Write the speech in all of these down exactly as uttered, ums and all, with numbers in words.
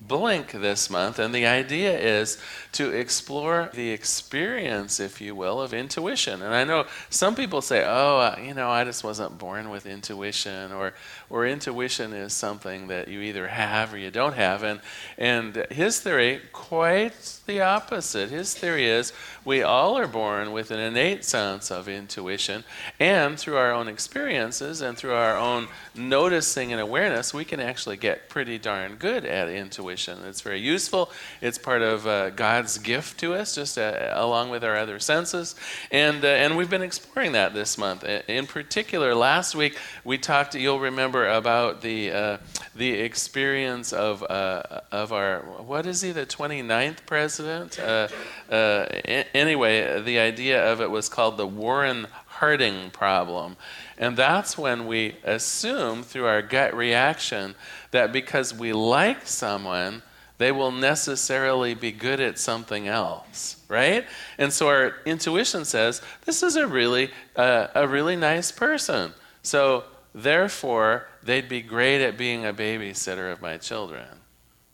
Blink, this month, and the idea is to explore the experience, if you will, of intuition. And I know some people say, oh, uh, you know, I just wasn't born with intuition, or or intuition is something that you either have or you don't have. And, and his theory, quite the opposite. His theory is we all are born with an innate sense of intuition, and through our own experiences and through our own noticing and awareness, we can actually get pretty darn good at intuition. It's very useful. It's part of uh, God's gift to us, just uh, along with our other senses. And uh, and we've been exploring that this month. In particular, last week we talked, you'll remember, about the uh, the experience of uh, of our, what is he, the twenty-ninth president? Uh, uh, anyway, the idea of it was called the Warren Harding problem. And that's when we assume through our gut reaction that because we like someone, they will necessarily be good at something else, right? And so our intuition says, this is a really uh, a really nice person. So therefore, they'd be great at being a babysitter of my children.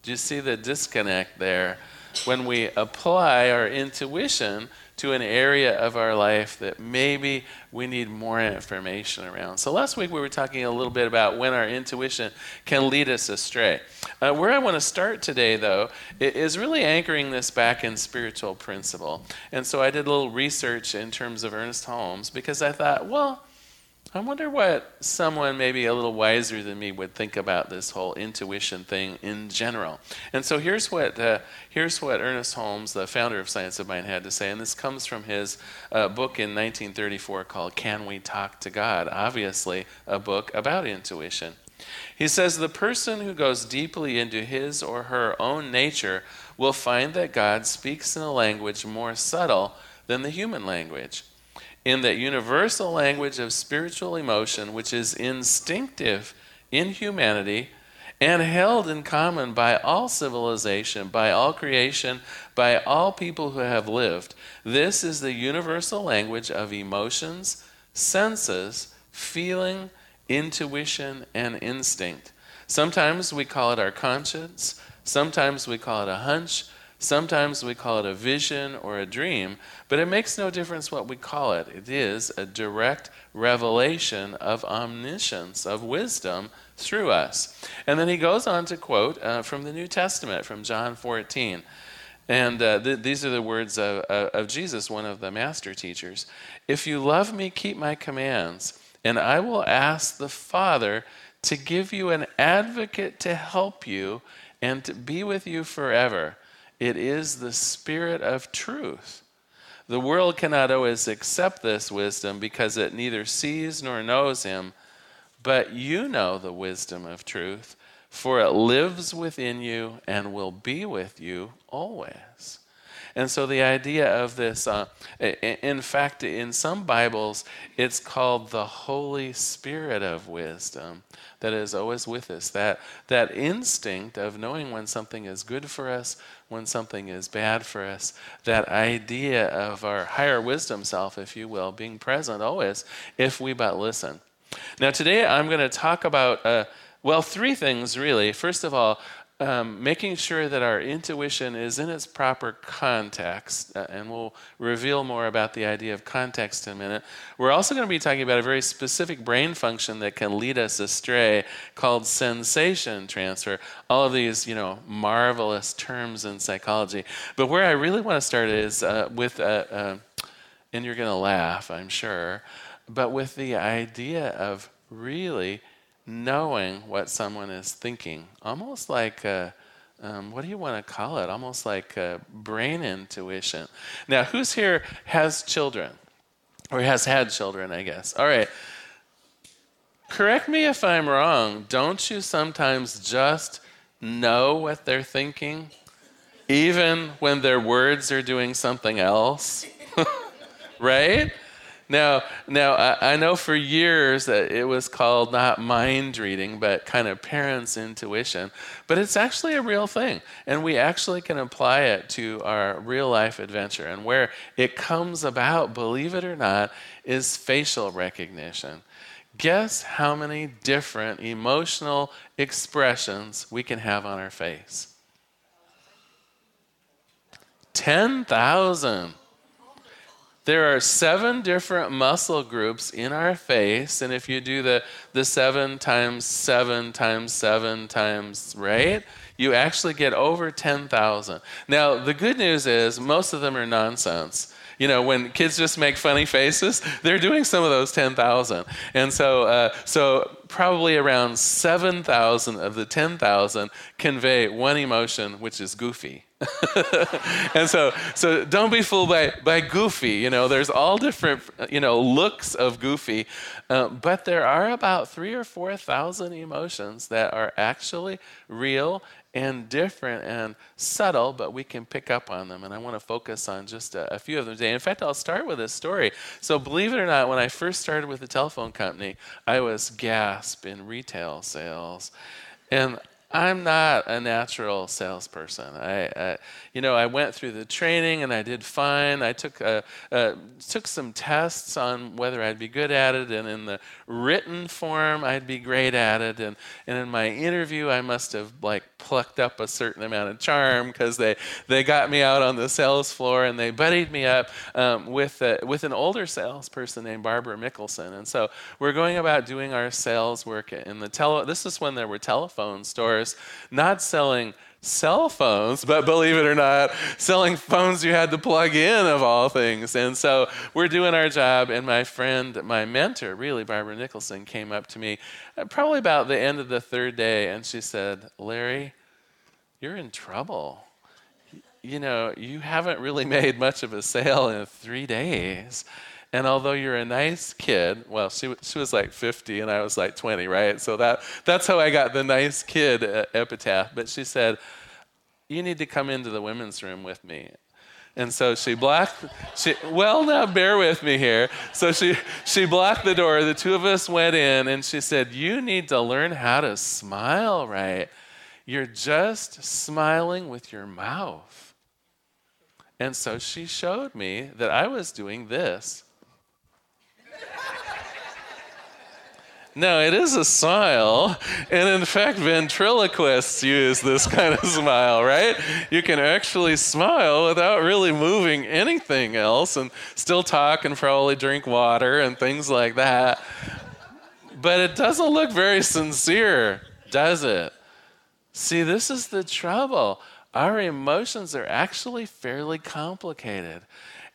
Do you see the disconnect there? When we apply our intuition to an area of our life that maybe we need more information around. So last week we were talking a little bit about when our intuition can lead us astray. Uh, where I want to start today, though, is really anchoring this back in spiritual principle. And so I did a little research in terms of Ernest Holmes, because I thought, well, I wonder what someone maybe a little wiser than me would think about this whole intuition thing in general. And so here's what uh, here's what Ernest Holmes, the founder of Science of Mind, had to say. And this comes from his uh, book in nineteen thirty-four called Can We Talk to God? Obviously, a book about intuition. He says, the person who goes deeply into his or her own nature will find that God speaks in a language more subtle than the human language. In that universal language of spiritual emotion, which is instinctive in humanity and held in common by all civilization, by all creation, by all people who have lived. This is the universal language of emotions, senses, feeling, intuition, and instinct. Sometimes we call it our conscience, sometimes we call it a hunch, sometimes we call it a vision or a dream, but it makes no difference what we call it. It is a direct revelation of omniscience, of wisdom through us. And then he goes on to quote uh, from the New Testament, from John fourteen. And uh, th- these are the words of, of Jesus, one of the master teachers. If you love me, keep my commands, and I will ask the Father to give you an advocate to help you and to be with you forever. It is the Spirit of truth. The world cannot always accept this wisdom because it neither sees nor knows him, but you know the wisdom of truth, for it lives within you and will be with you always. And so the idea of this, uh, in fact, in some Bibles, it's called the Holy Spirit of wisdom that is always with us. That that instinct of knowing when something is good for us, when something is bad for us, that idea of our higher wisdom self, if you will, being present always, if we but listen. Now today I'm going to talk about, uh, well, three things really. First of all, Um, making sure that our intuition is in its proper context, uh, and we'll reveal more about the idea of context in a minute. We're also going to be talking about a very specific brain function that can lead us astray called sensation transfer. All of these, you know, marvelous terms in psychology. But where I really want to start is uh, with, uh, uh, and you're going to laugh, I'm sure, but with the idea of really knowing what someone is thinking, almost like, a, um, what do you want to call it? Almost like a brain intuition. Now, who's here has children? Or has had children, I guess. All right. Correct me if I'm wrong. Don't you sometimes just know what they're thinking, even when their words are doing something else? Right? Now, now I, I know for years that it was called not mind reading, but kind of parents' intuition. But it's actually a real thing, and we actually can apply it to our real life adventure. And where it comes about, believe it or not, is facial recognition. Guess how many different emotional expressions we can have on our face? ten thousand. There are seven different muscle groups in our face, and if you do the, the seven times seven times seven times, right, you actually get over ten thousand. Now, the good news is most of them are nonsense. You know, when kids just make funny faces, they're doing some of those ten thousand. And so uh, so probably around seven thousand of the ten thousand convey one emotion, which is goofy. and so so don't be fooled by, by goofy. You know, there's all different, you know, looks of goofy. Uh, but there are about three or four thousand emotions that are actually real and different and subtle, but we can pick up on them. And I want to focus on just a, a few of them today. In fact, I'll start with this story. So believe it or not, when I first started with the telephone company, I was gasp in retail sales. And I'm not a natural salesperson. I, I, you know, I went through the training and I did fine. I took a, uh, took some tests on whether I'd be good at it, and in the written form I'd be great at it, and, and in my interview I must have like plucked up a certain amount of charm because they, they got me out on the sales floor and they buddied me up um, with a, with an older salesperson named Barbara Mickelson. And so we're going about doing our sales work in the tele. This is when there were telephone stores. Not selling cell phones, but believe it or not, selling phones you had to plug in, of all things. And so we're doing our job, and my friend, my mentor, really, Barbara Nicholson, came up to me probably about the end of the third day, and she said, "Larry, you're in trouble. You know, you haven't really made much of a sale in three days. And although you're a nice kid," well, she she was like fifty and I was like twenty, right? So that that's how I got the nice kid epitaph. But she said, "You need to come into the women's room with me." And so she blocked, she, well, now bear with me here. So she, she blocked the door. The two of us went in, and she said, "You need to learn how to smile right. You're just smiling with your mouth." And so she showed me that I was doing this. No, it is a smile, and in fact, ventriloquists use this kind of smile, right? You can actually smile without really moving anything else and still talk and probably drink water and things like that. But it doesn't look very sincere, does it? See, this is the trouble. Our emotions are actually fairly complicated.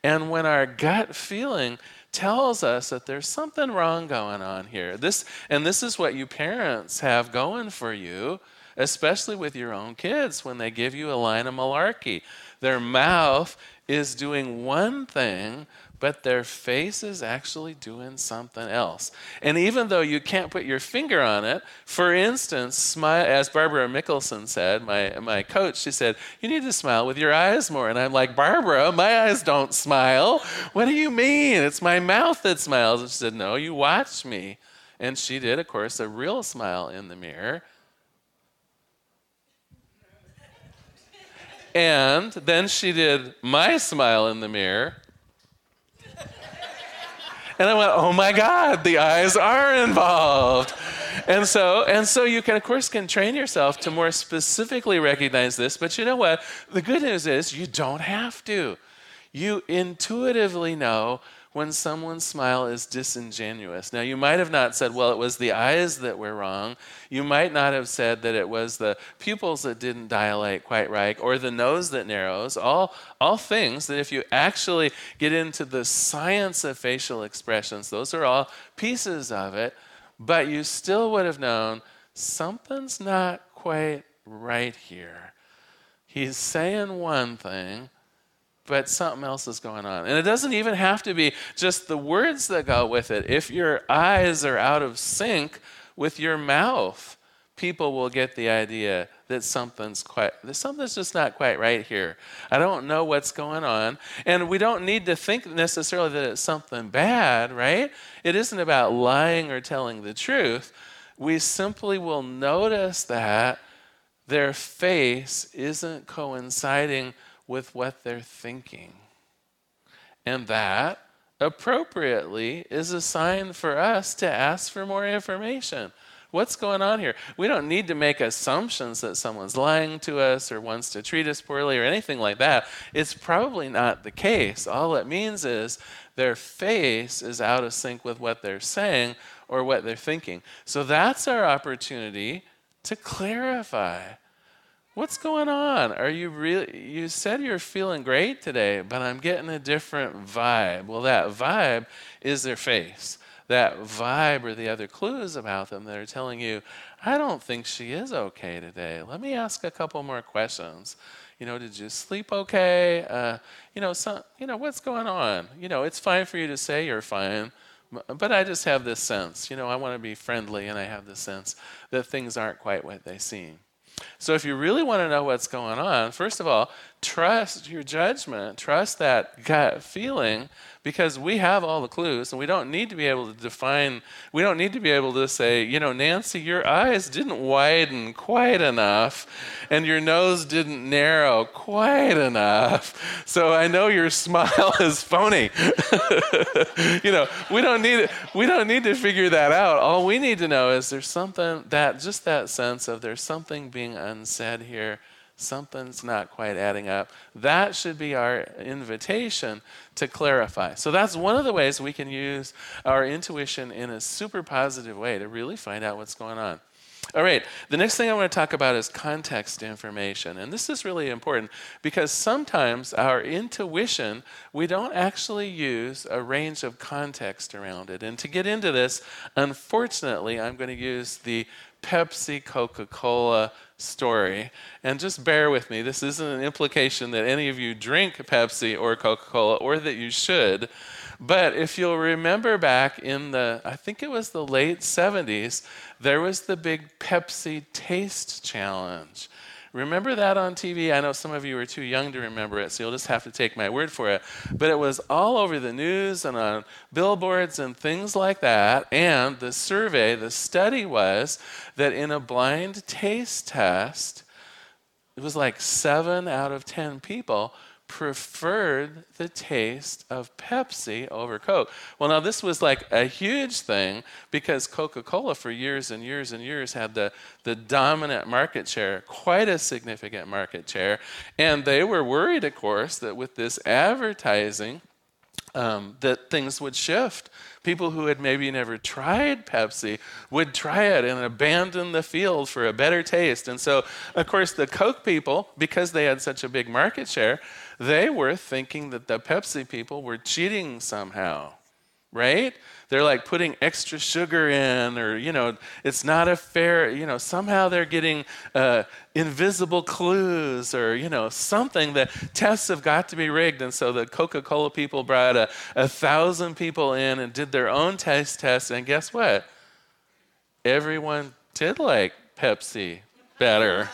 And when our gut feeling tells us that there's something wrong going on here. This and this is what you parents have going for you, especially with your own kids when they give you a line of malarkey. Their mouth is doing one thing, but their face is actually doing something else. And even though you can't put your finger on it, for instance, smile, as Barbara Mickelson said, my, my coach, she said, "You need to smile with your eyes more." And I'm like, "Barbara, my eyes don't smile. What do you mean? It's my mouth that smiles." And she said, "No, you watch me." And she did, of course, a real smile in the mirror. And then she did my smile in the mirror. And I went, "Oh my God, the eyes are involved." And so, and so you can, of course, can train yourself to more specifically recognize this. But you know what? The good news is you don't have to. You intuitively know when someone's smile is disingenuous. Now, you might have not said, "Well, it was the eyes that were wrong." You might not have said that it was the pupils that didn't dilate quite right, or the nose that narrows, all, all things that if you actually get into the science of facial expressions, those are all pieces of it, but you still would have known something's not quite right here. He's saying one thing, but something else is going on. And it doesn't even have to be just the words that go with it. If your eyes are out of sync with your mouth, people will get the idea that something's quite, that something's just not quite right here. I don't know what's going on. And we don't need to think necessarily that it's something bad, right? It isn't about lying or telling the truth. We simply will notice that their face isn't coinciding with what they're thinking. And that, appropriately, is a sign for us to ask for more information. What's going on here? We don't need to make assumptions that someone's lying to us or wants to treat us poorly or anything like that. It's probably not the case. All it means is their face is out of sync with what they're saying or what they're thinking. So that's our opportunity to clarify. What's going on? Are you really? You said you're feeling great today, but I'm getting a different vibe. Well, that vibe is their face. That vibe or the other clues about them that are telling you, I don't think she is okay today. Let me ask a couple more questions. You know, did you sleep okay? Uh, you know, some, you know, what's going on? You know, it's fine for you to say you're fine, but I just have this sense. You know, I want to be friendly, and I have this sense that things aren't quite what they seem. So if you really want to know what's going on, first of all, trust your judgment. Trust that gut feeling, because we have all the clues, and we don't need to be able to define, we don't need to be able to say, you know, Nancy, your eyes didn't widen quite enough, and your nose didn't narrow quite enough, so I know your smile is phony. You know, we don't need, we don't need to figure that out. All we need to know is there's something, that just that sense of there's something being unsaid here. Something's not quite adding up. That should be our invitation to clarify. So that's one of the ways we can use our intuition in a super positive way to really find out what's going on. All right, the next thing I want to talk about is context information. And this is really important because sometimes our intuition, we don't actually use a range of context around it. And to get into this, unfortunately, I'm going to use the Pepsi, Coca-Cola story. And just bear with me. This isn't an implication that any of you drink Pepsi or Coca-Cola or that you should. But if you'll remember back in the, I think it was the late seventies, there was the big Pepsi Taste Challenge. Remember that on T V? I know some of you are too young to remember it, so you'll just have to take my word for it. But it was all over the news and on billboards and things like that. And the survey, the study was that in a blind taste test, it was like seven out of ten people preferred the taste of Pepsi over Coke. Well, now this was like a huge thing because Coca-Cola for years and years and years had the, the dominant market share, quite a significant market share. And they were worried, of course, that with this advertising, um, that things would shift. People who had maybe never tried Pepsi would try it and abandon the field for a better taste. And so, of course, the Coke people, because they had such a big market share, they were thinking that the Pepsi people were cheating somehow, right? They're like putting extra sugar in, or, you know, it's not a fair, you know, somehow they're getting uh, invisible clues or, you know, something that tests have got to be rigged. And so the Coca-Cola people brought a, a thousand people in and did their own taste test. And guess what? Everyone did like Pepsi better.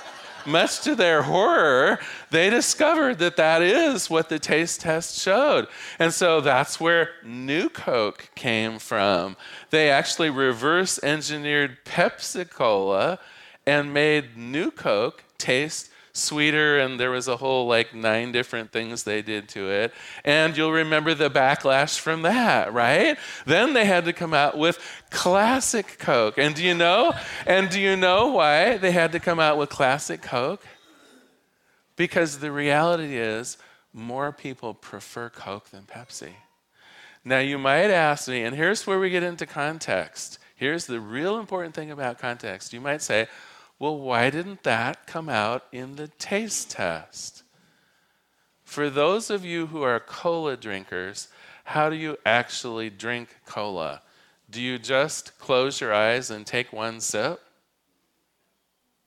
Much to their horror, they discovered that that is what the taste test showed. And so that's where New Coke came from. They actually reverse engineered Pepsi-Cola and made New Coke taste sweeter, and there was a whole like nine different things they did to it. And you'll remember the backlash from that, right? Then they had to come out with Classic Coke. And do you know? And do you know why they had to come out with Classic Coke? Because the reality is more people prefer Coke than Pepsi. Now you might ask me, and here's where we get into context. Here's the real important thing about context. You might say, well, why didn't that come out in the taste test? For those of you who are cola drinkers, how do you actually drink cola? Do you just close your eyes and take one sip?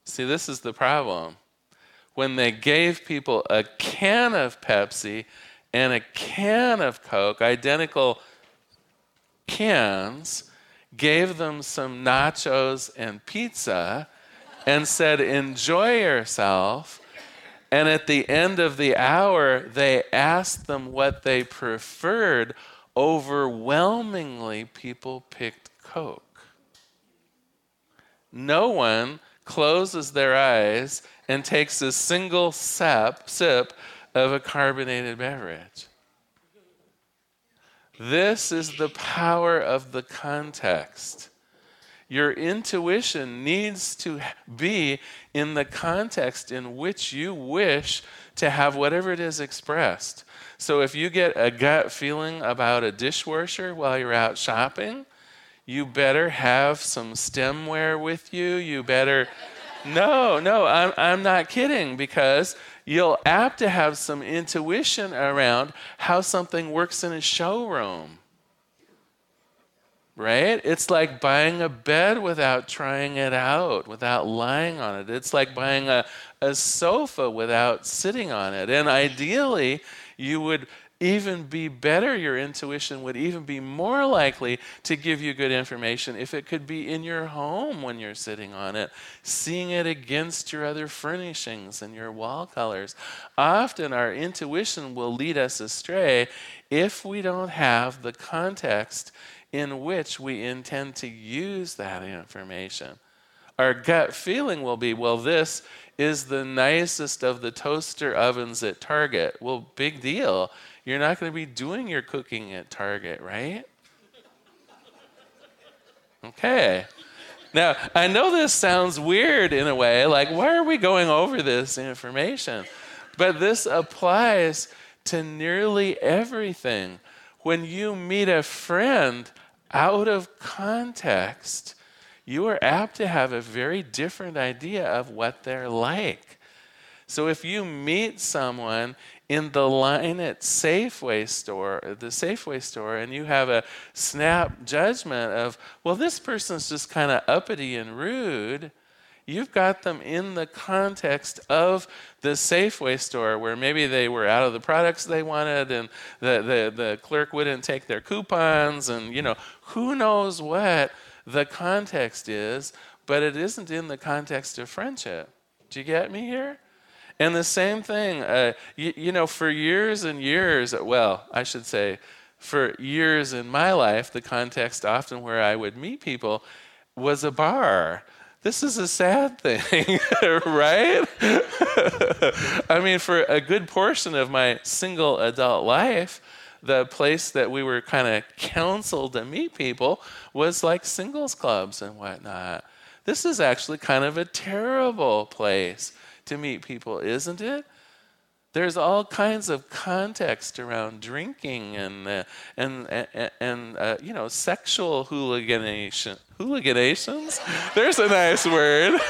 See, this is the problem. When they gave people a can of Pepsi and a can of Coke, identical cans, gave them some nachos and pizza, and said, enjoy yourself. And at the end of the hour, they asked them what they preferred. Overwhelmingly, people picked Coke. No one closes their eyes and takes a single sip, sip of a carbonated beverage. This is the power of the context. Your intuition needs to be in the context in which you wish to have whatever it is expressed. So if you get a gut feeling about a dishwasher while you're out shopping, you better have some stemware with you. You better... No, no, I'm, I'm not kidding, because you'll have to have some intuition around how something works in a showroom, right? It's like buying a bed without trying it out, without lying on it. It's like buying a, a sofa without sitting on it. And ideally, you would even be better, your intuition would even be more likely to give you good information if it could be in your home when you're sitting on it, seeing it against your other furnishings and your wall colors. Often our intuition will lead us astray if we don't have the context in which we intend to use that information. Our gut feeling will be, well, this is the nicest of the toaster ovens at Target. Well, big deal. You're not going to be doing your cooking at Target, right? Okay. Now, I know this sounds weird in a way, like, why are we going over this information? But this applies to nearly everything. When you meet a friend out of context, you are apt to have a very different idea of what they're like. So if you meet someone in the line at Safeway store, the Safeway store, and you have a snap judgment of, well, this person's just kind of uppity and rude, you've got them in the context of the Safeway store where maybe they were out of the products they wanted and the, the, the clerk wouldn't take their coupons and, you know, who knows what the context is, but it isn't in the context of friendship. Do you get me here? And the same thing, uh, you, you know, for years and years, well, I should say for years in my life, the context often where I would meet people was a bar. This is a sad thing, right? I mean, for a good portion of my single adult life, the place that we were kind of counseled to meet people was like singles clubs and whatnot. This is actually kind of a terrible place to meet people, isn't it? There's all kinds of context around drinking and uh, and and, and uh, you know, sexual hooliganation. Hooliganations? There's a nice word.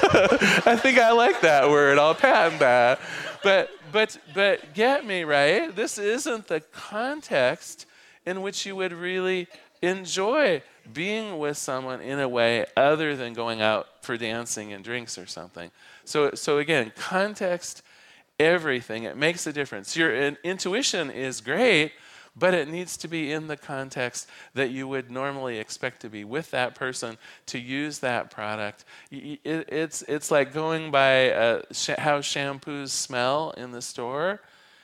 I think I like that word. I'll patent that. But but but get me right. This isn't the context in which you would really enjoy being with someone in a way other than going out for dancing and drinks or something. So so again, context. Everything, it makes a difference. Your intuition is great, but it needs to be in the context that you would normally expect to be with that person, to use that product. It's, it's like going by uh, how shampoos smell in the store.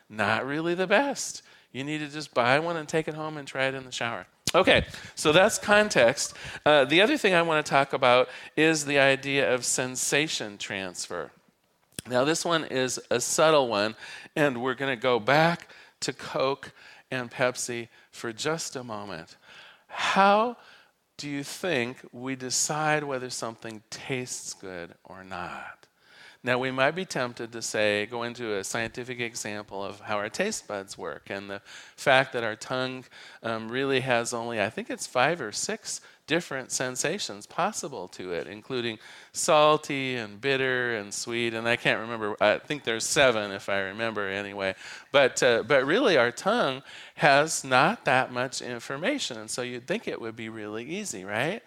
Not really the best. You need to just buy one and take it home and try it in the shower. Okay, so that's context. Uh, the other thing I want to talk about is the idea of sensation transfer. Now, this one is a subtle one, and we're going to go back to Coke and Pepsi for just a moment. How do you think we decide whether something tastes good or not? Now, we might be tempted to say, go into a scientific example of how our taste buds work and the fact that our tongue um, really has only, I think it's five or six different sensations possible to it, including salty and bitter and sweet, and I can't remember, I think there's seven if I remember anyway, but uh, but really our tongue has not that much information, and so you'd think it would be really easy, right?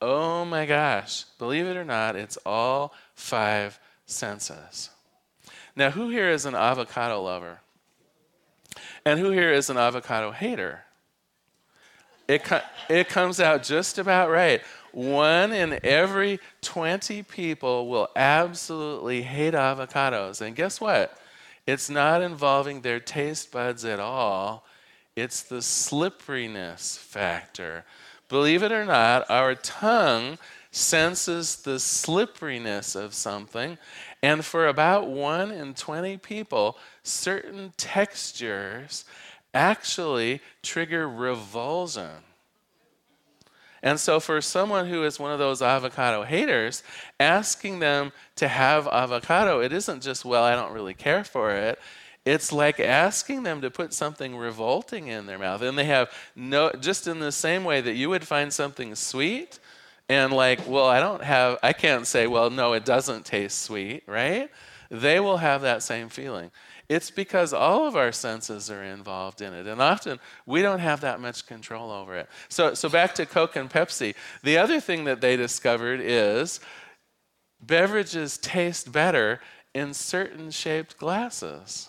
Oh my gosh, believe it or not, it's all five senses. Now, who here is an avocado lover? And who here is an avocado hater? It, it comes out just about right. One in every twenty people will absolutely hate avocados. And guess what? It's not involving their taste buds at all. It's the slipperiness factor. Believe it or not, our tongue senses the slipperiness of something. And for about one in twenty people, certain textures actually trigger revulsion. And so for someone who is one of those avocado haters, asking them to have avocado, it isn't just, well, I don't really care for it. It's like asking them to put something revolting in their mouth. And they have no, just in the same way that you would find something sweet and like, well, I don't have, I can't say, well, no, it doesn't taste sweet, right? They will have that same feeling. It's because all of our senses are involved in it, and often we don't have that much control over it. So, so back to Coke and Pepsi. The other thing that they discovered is beverages taste better in certain shaped glasses.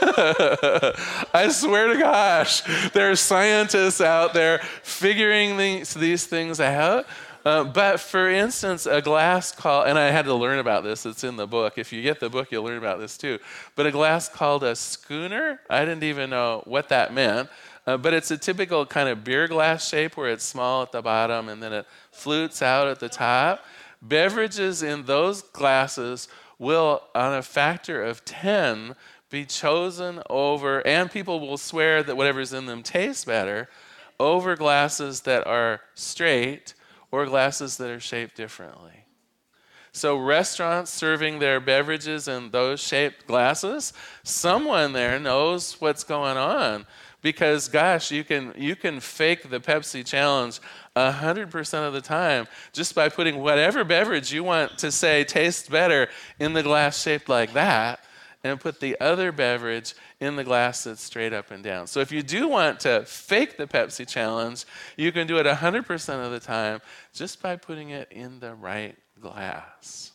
I swear to gosh, there are scientists out there figuring these, these things out. Uh, but for instance, a glass called, and I had to learn about this, it's in the book. If you get the book, you'll learn about this too. But a glass called a schooner, I didn't even know what that meant. Uh, but it's a typical kind of beer glass shape where it's small at the bottom and then it flutes out at the top. Beverages in those glasses will, on a factor of ten, be chosen over, and people will swear that whatever's in them tastes better, over glasses that are straight or glasses that are shaped differently. So restaurants serving their beverages in those shaped glasses, someone there knows what's going on because, gosh, you can you can fake the Pepsi challenge one hundred percent of the time just by putting whatever beverage you want to say tastes better in the glass shaped like that and put the other beverage in the glass that's straight up and down. So if you do want to fake the Pepsi challenge, you can do it one hundred percent of the time just by putting it in the right glass.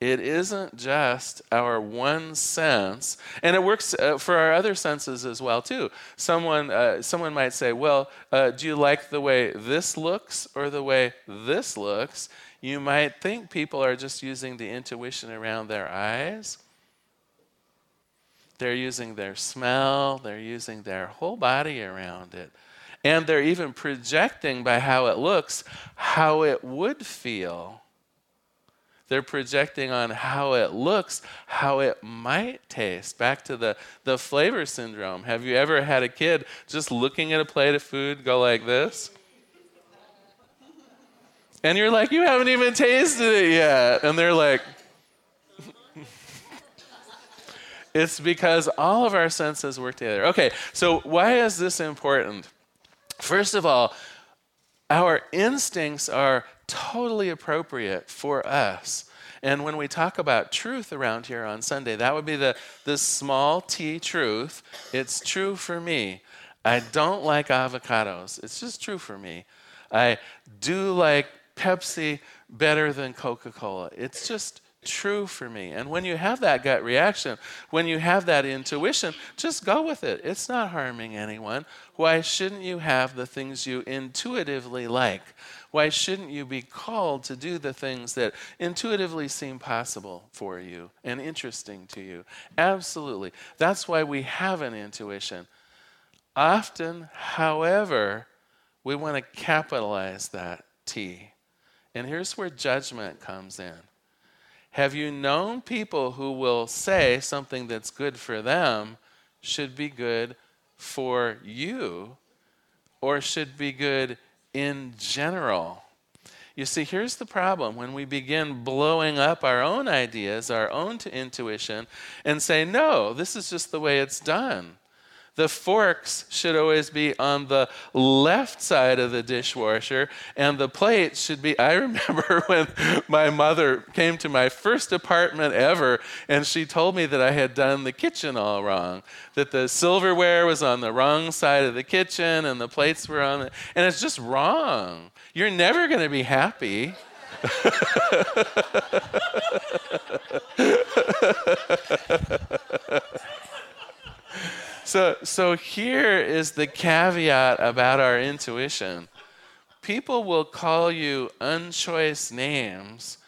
It isn't just our one sense, and it works uh, for our other senses as well too. Someone uh, someone might say, well, uh, do you like the way this looks or the way this looks? You might think people are just using the intuition around their eyes. They're using their smell. They're using their whole body around it. And they're even projecting by how it looks, how it would feel. They're projecting on how it looks, how it might taste. Back to the, the flavor syndrome. Have you ever had a kid just looking at a plate of food go like this? And you're like, you haven't even tasted it yet. And they're like, it's because all of our senses work together. Okay, so why is this important? First of all, our instincts are totally appropriate for us. And when we talk about truth around here on Sunday, that would be the, the small t truth. It's true for me. I don't like avocados. It's just true for me. I do like Pepsi better than Coca-Cola. It's just true for me. And when you have that gut reaction, when you have that intuition, just go with it. It's not harming anyone. Why shouldn't you have the things you intuitively like? Why shouldn't you be called to do the things that intuitively seem possible for you and interesting to you? Absolutely. That's why we have an intuition. Often, however, we want to capitalize that T. And here's where judgment comes in. Have you known people who will say something that's good for them should be good for you or should be good in general? You see, here's the problem. When we begin blowing up our own ideas, our own t- intuition, and say, no, this is just the way it's done. The forks should always be on the left side of the dishwasher, and the plates should be... I remember when my mother came to my first apartment ever, and she told me that I had done the kitchen all wrong, that the silverware was on the wrong side of the kitchen, and the plates were on the... And it's just wrong. You're never going to be happy. So, so here is the caveat about our intuition. People will call you unchoice names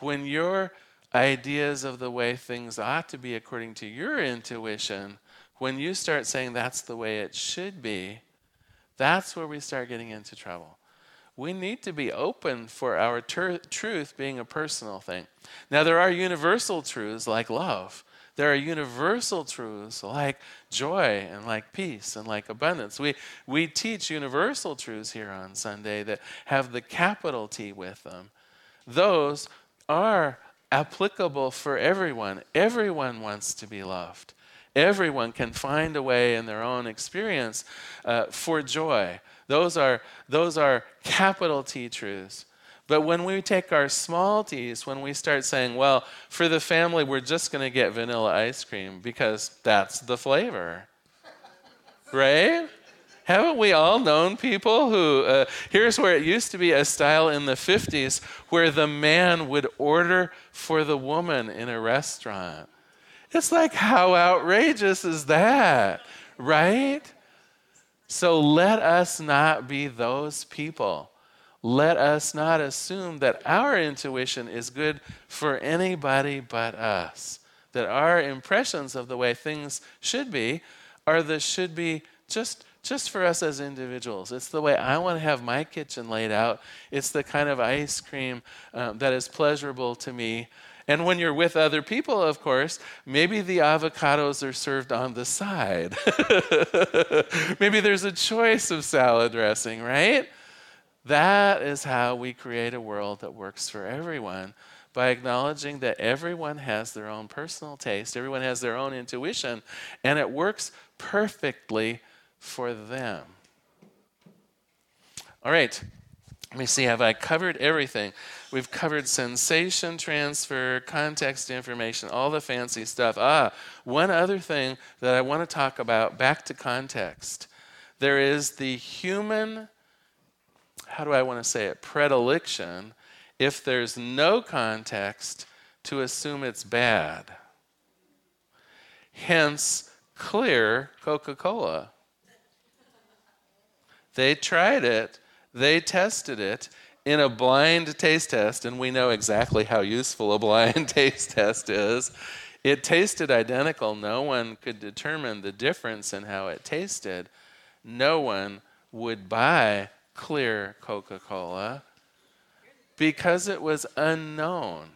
when your ideas of the way things ought to be according to your intuition, when you start saying that's the way it should be, that's where we start getting into trouble. We need to be open for our ter- truth being a personal thing. Now, there are universal truths like love. There are universal truths like joy and like peace and like abundance. We we teach universal truths here on Sunday that have the capital T with them. Those are applicable for everyone. Everyone wants to be loved. Everyone can find a way in their own experience uh, for joy. Those are those are capital T truths. But when we take our small t's, when we start saying, well, for the family, we're just going to get vanilla ice cream because that's the flavor, right? Haven't we all known people who, uh, here's where it used to be a style in the fifties where the man would order for the woman in a restaurant. It's like, how outrageous is that, right? So let us not be those people. Let us not assume that our intuition is good for anybody but us, that our impressions of the way things should be are the should be just just for us as individuals. It's the way I want to have my kitchen laid out. It's the kind of ice cream um, that is pleasurable to me. And when you're with other people, of course, maybe the avocados are served on the side. Maybe there's a choice of salad dressing, right? That is how we create a world that works for everyone, by acknowledging that everyone has their own personal taste, everyone has their own intuition, and it works perfectly for them. All right, let me see, have I covered everything? We've covered sensation transfer, context information, all the fancy stuff. Ah, one other thing that I want to talk about, back to context. There is the human... how do I want to say it, predilection, if there's no context, to assume it's bad. Hence, Clear Coca-Cola. They tried it, they tested it in a blind taste test, and we know exactly how useful a blind taste test is. It tasted identical. No one could determine the difference in how it tasted. No one would buy Clear Coca-Cola because it was unknown.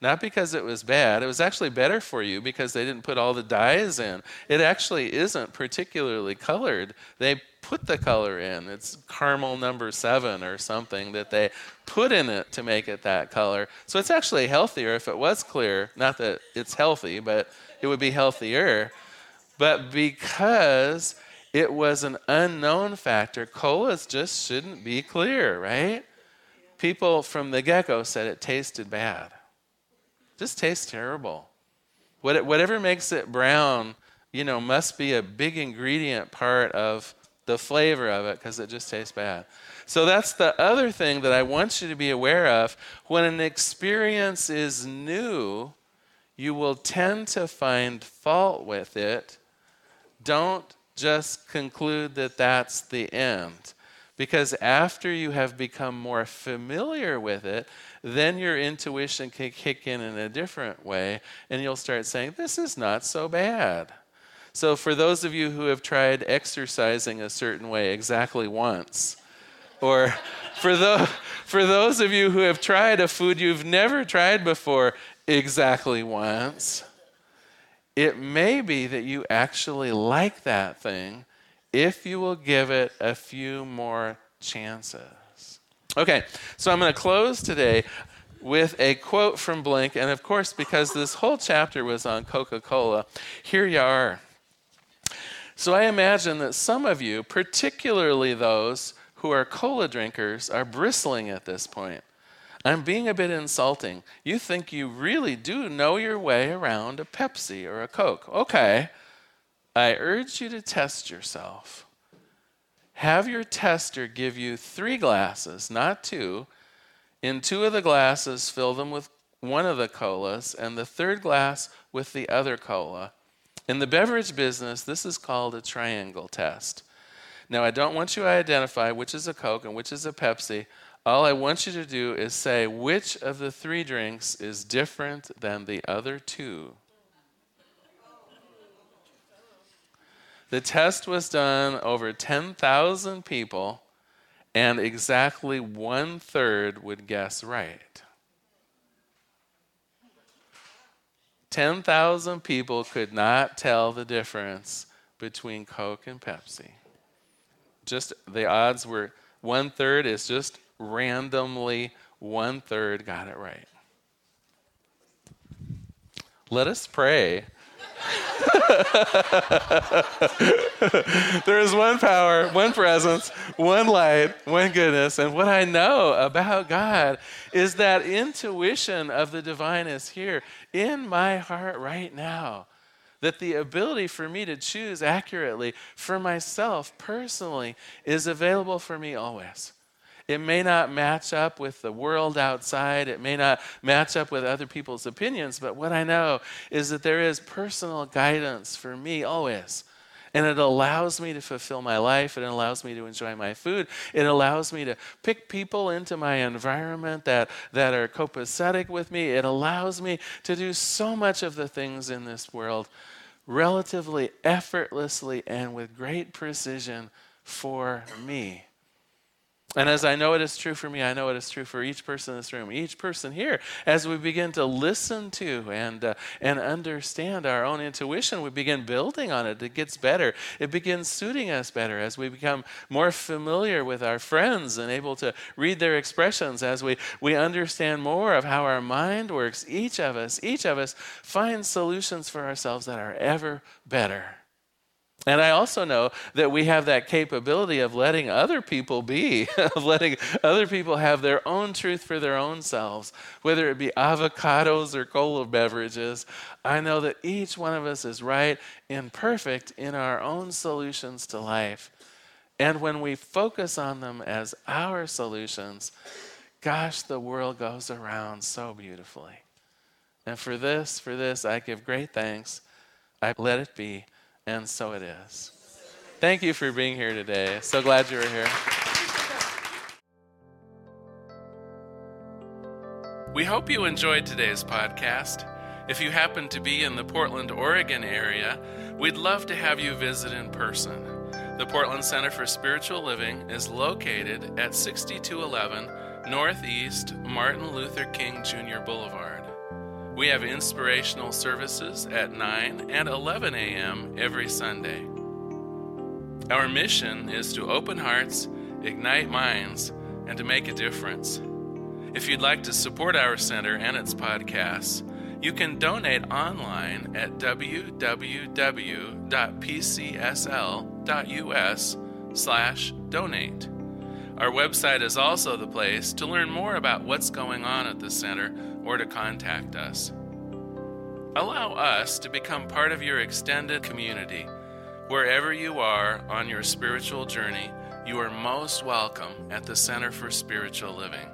Not because it was bad. It was actually better for you because they didn't put all the dyes in. It actually isn't particularly colored. They put the color in. It's caramel number seven or something that they put in it to make it that color. So it's actually healthier if it was clear. Not that it's healthy, but it would be healthier. But because it was an unknown factor, colas just shouldn't be clear, right? People from the get-go said it tasted bad. Just tastes terrible. What it, whatever makes it brown, you know, must be a big ingredient part of the flavor of it because it just tastes bad. So that's the other thing that I want you to be aware of. When an experience is new, you will tend to find fault with it. Don't just conclude that that's the end. Because after you have become more familiar with it, then your intuition can kick in in a different way, and you'll start saying, this is not so bad. So for those of you who have tried exercising a certain way exactly once, or for, the, for those of you who have tried a food you've never tried before exactly once, it may be that you actually like that thing if you will give it a few more chances. Okay, so I'm going to close today with a quote from Blink. And of course, because this whole chapter was on Coca-Cola, here you are. So I imagine that some of you, particularly those who are cola drinkers, are bristling at this point. I'm being a bit insulting. You think you really do know your way around a Pepsi or a Coke. Okay, I urge you to test yourself. Have your tester give you three glasses, not two. In two of the glasses, fill them with one of the colas, and the third glass with the other cola. In the beverage business, this is called a triangle test. Now, I don't want you to identify which is a Coke and which is a Pepsi. All I want you to do is say, which of the three drinks is different than the other two? The test was done over ten thousand people, and exactly one-third would guess right. ten thousand people could not tell the difference between Coke and Pepsi. Just the odds were one-third is just randomly one-third got it right. Let us pray. There is one power, one presence, one light, one goodness. And what I know about God is that intuition of the divine is here in my heart right now. That the ability for me to choose accurately for myself personally is available for me always. It may not match up with the world outside. It may not match up with other people's opinions. But what I know is that there is personal guidance for me always. And it allows me to fulfill my life. It allows me to enjoy my food. It allows me to pick people into my environment that, that are copacetic with me. It allows me to do so much of the things in this world relatively effortlessly and with great precision for me. And as I know it is true for me, I know it is true for each person in this room, each person here. As we begin to listen to and uh, and understand our own intuition, we begin building on it. It gets better. It begins suiting us better as we become more familiar with our friends and able to read their expressions. As we, we understand more of how our mind works, each of us, each of us finds solutions for ourselves that are ever better. And I also know that we have that capability of letting other people be, of letting other people have their own truth for their own selves, whether it be avocados or cola beverages. I know that each one of us is right and perfect in our own solutions to life. And when we focus on them as our solutions, gosh, the world goes around so beautifully. And for this, for this, I give great thanks. I let it be. And so it is. Thank you for being here today. So glad you were here. We hope you enjoyed today's podcast. If you happen to be in the Portland, Oregon area, we'd love to have you visit in person. The Portland Center for Spiritual Living is located at sixty-two eleven Northeast Martin Luther King Junior Boulevard. We have inspirational services at nine and eleven a.m. every Sunday. Our mission is to open hearts, ignite minds, and to make a difference. If you'd like to support our center and its podcasts, you can donate online at w w w dot p c s l dot u s slash donate. Our website is also the place to learn more about what's going on at the center or to contact us. Allow us to become part of your extended community. Wherever you are on your spiritual journey, you are most welcome at the Center for Spiritual Living.